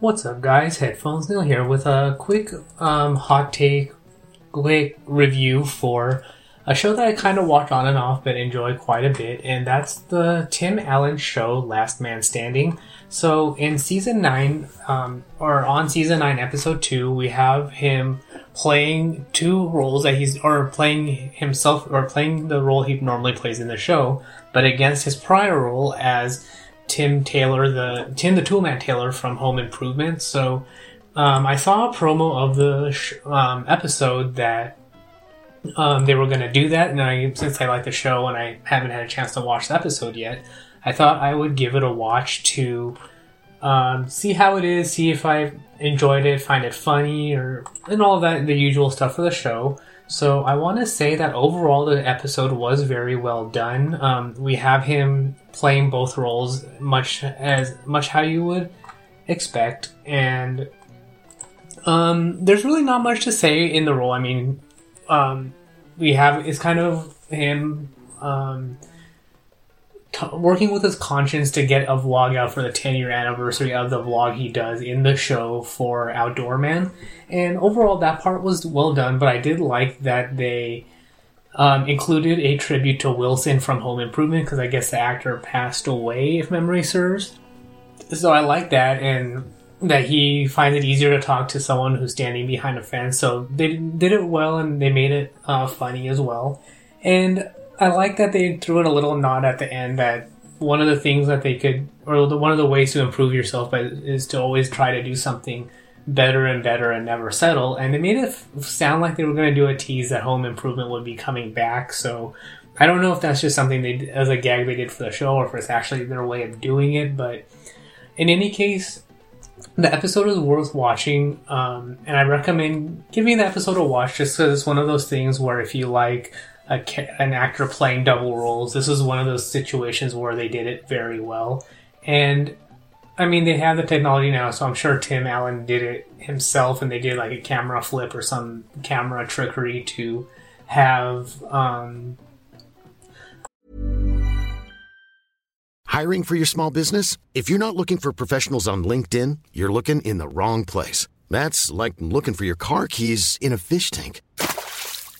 What's up, guys? Headphones Neil here with a quick hot take, quick review for a show that I kind of watch on and off but enjoy quite a bit, and that's the Tim Allen show, Last Man Standing. So in Season 9, or on Season 9, Episode 2, we have him playing two roles that playing the role he normally plays in the show, but against his prior role as Tim Taylor, the Toolman Taylor from Home Improvement. So I saw a promo of the episode that they were going to do that, and since I like the show and I haven't had a chance to watch the episode yet, I thought I would give it a watch to see how it is, see if I enjoyed it, find it funny, and all that, the usual stuff for the show. So I want to say that overall the episode was very well done. We have him playing both roles much how you would expect, and there's really not much to say in the role. I mean, it's kind of him working with his conscience to get a vlog out for the 10-year anniversary of the vlog he does in the show for Outdoor Man. And overall, that part was well done, but I did like that they included a tribute to Wilson from Home Improvement, because I guess the actor passed away, if memory serves. So I like that, and that he finds it easier to talk to someone who's standing behind a fence. So they did it well, and they made it funny as well. And I like that they threw in a little nod at the end that one of the things that they could, or one of the ways to improve yourself is to always try to do something better and better and never settle. And they made it sound like they were going to do a tease that Home Improvement would be coming back. So I don't know if that's just something they, as a gag, they did for the show, or if it's actually their way of doing it. But in any case, the episode is worth watching, and I recommend giving the episode a watch just because it's one of those things where if you like an actor playing double roles, this is one of those situations where they did it very well. And, I mean, they have the technology now, so I'm sure Tim Allen did it himself, and they did like a camera flip or some camera trickery to have... Hiring for your small business? If you're not looking for professionals on LinkedIn, you're looking in the wrong place. That's like looking for your car keys in a fish tank.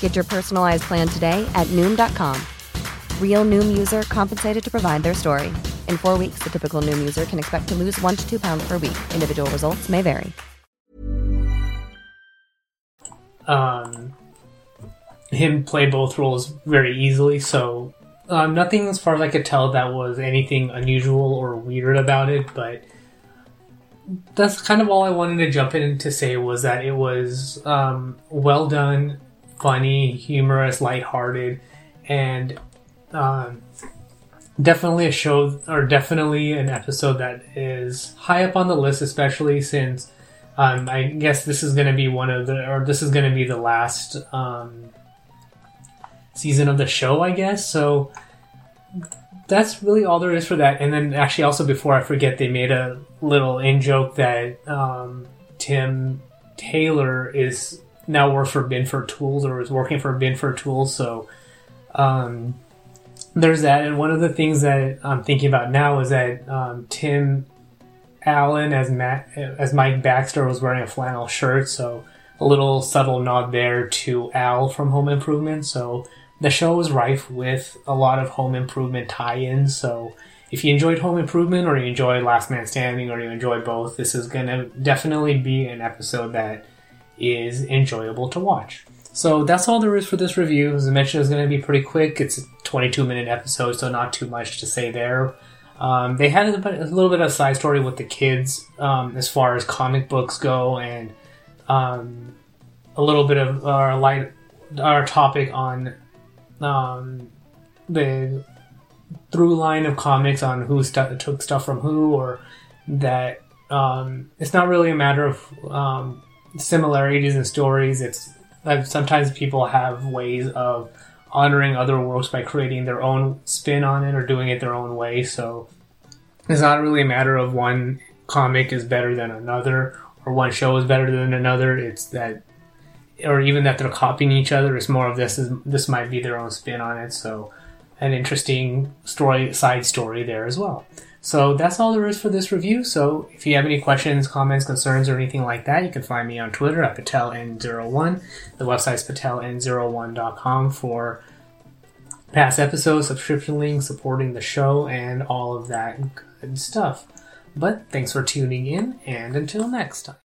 Get your personalized plan today at Noom.com. Real Noom user compensated to provide their story. In 4 weeks, the typical Noom user can expect to lose 1 to 2 pounds per week. Individual results may vary. Him play both roles very easily, so nothing as far as I could tell that was anything unusual or weird about it, but that's kind of all I wanted to jump in to say was that it was well done, funny, humorous, lighthearted, and definitely a show, or definitely an episode that is high up on the list, especially since I guess this is going to be the last season of the show, I guess. So that's really all there is for that. And then actually also before I forget, they made a little in-joke that Tim Taylor is now works for Binford Tools, or is working for Binford Tools. So there's that. And one of the things that I'm thinking about now is that Tim Allen as Mike Baxter was wearing a flannel shirt, so a little subtle nod there to Al from Home Improvement. So the show was rife with a lot of Home Improvement tie-ins, so if you enjoyed Home Improvement or you enjoyed Last Man Standing or you enjoy both, this is going to definitely be an episode that is enjoyable to watch. So that's all there is for this review. As I mentioned, it's going to be pretty quick. It's a 22-minute episode, so not too much to say there. They had a little bit of a side story with the kids as far as comic books go, and a little bit of our topic on the through line of comics on who took stuff from who, or that it's not really a matter of similarities in stories. It's like sometimes people have ways of honoring other works by creating their own spin on it or doing it their own way. So it's not really a matter of one comic is better than another or one show is better than another. It's that, or even that they're copying each other. It's more of this might be their own spin on it. So an interesting side story there as well. So that's all there is for this review. So if you have any questions, comments, concerns, or anything like that, you can find me on Twitter at PatelN01. The website's PatelN01.com for past episodes, subscription links, supporting the show, and all of that good stuff. But thanks for tuning in, and until next time.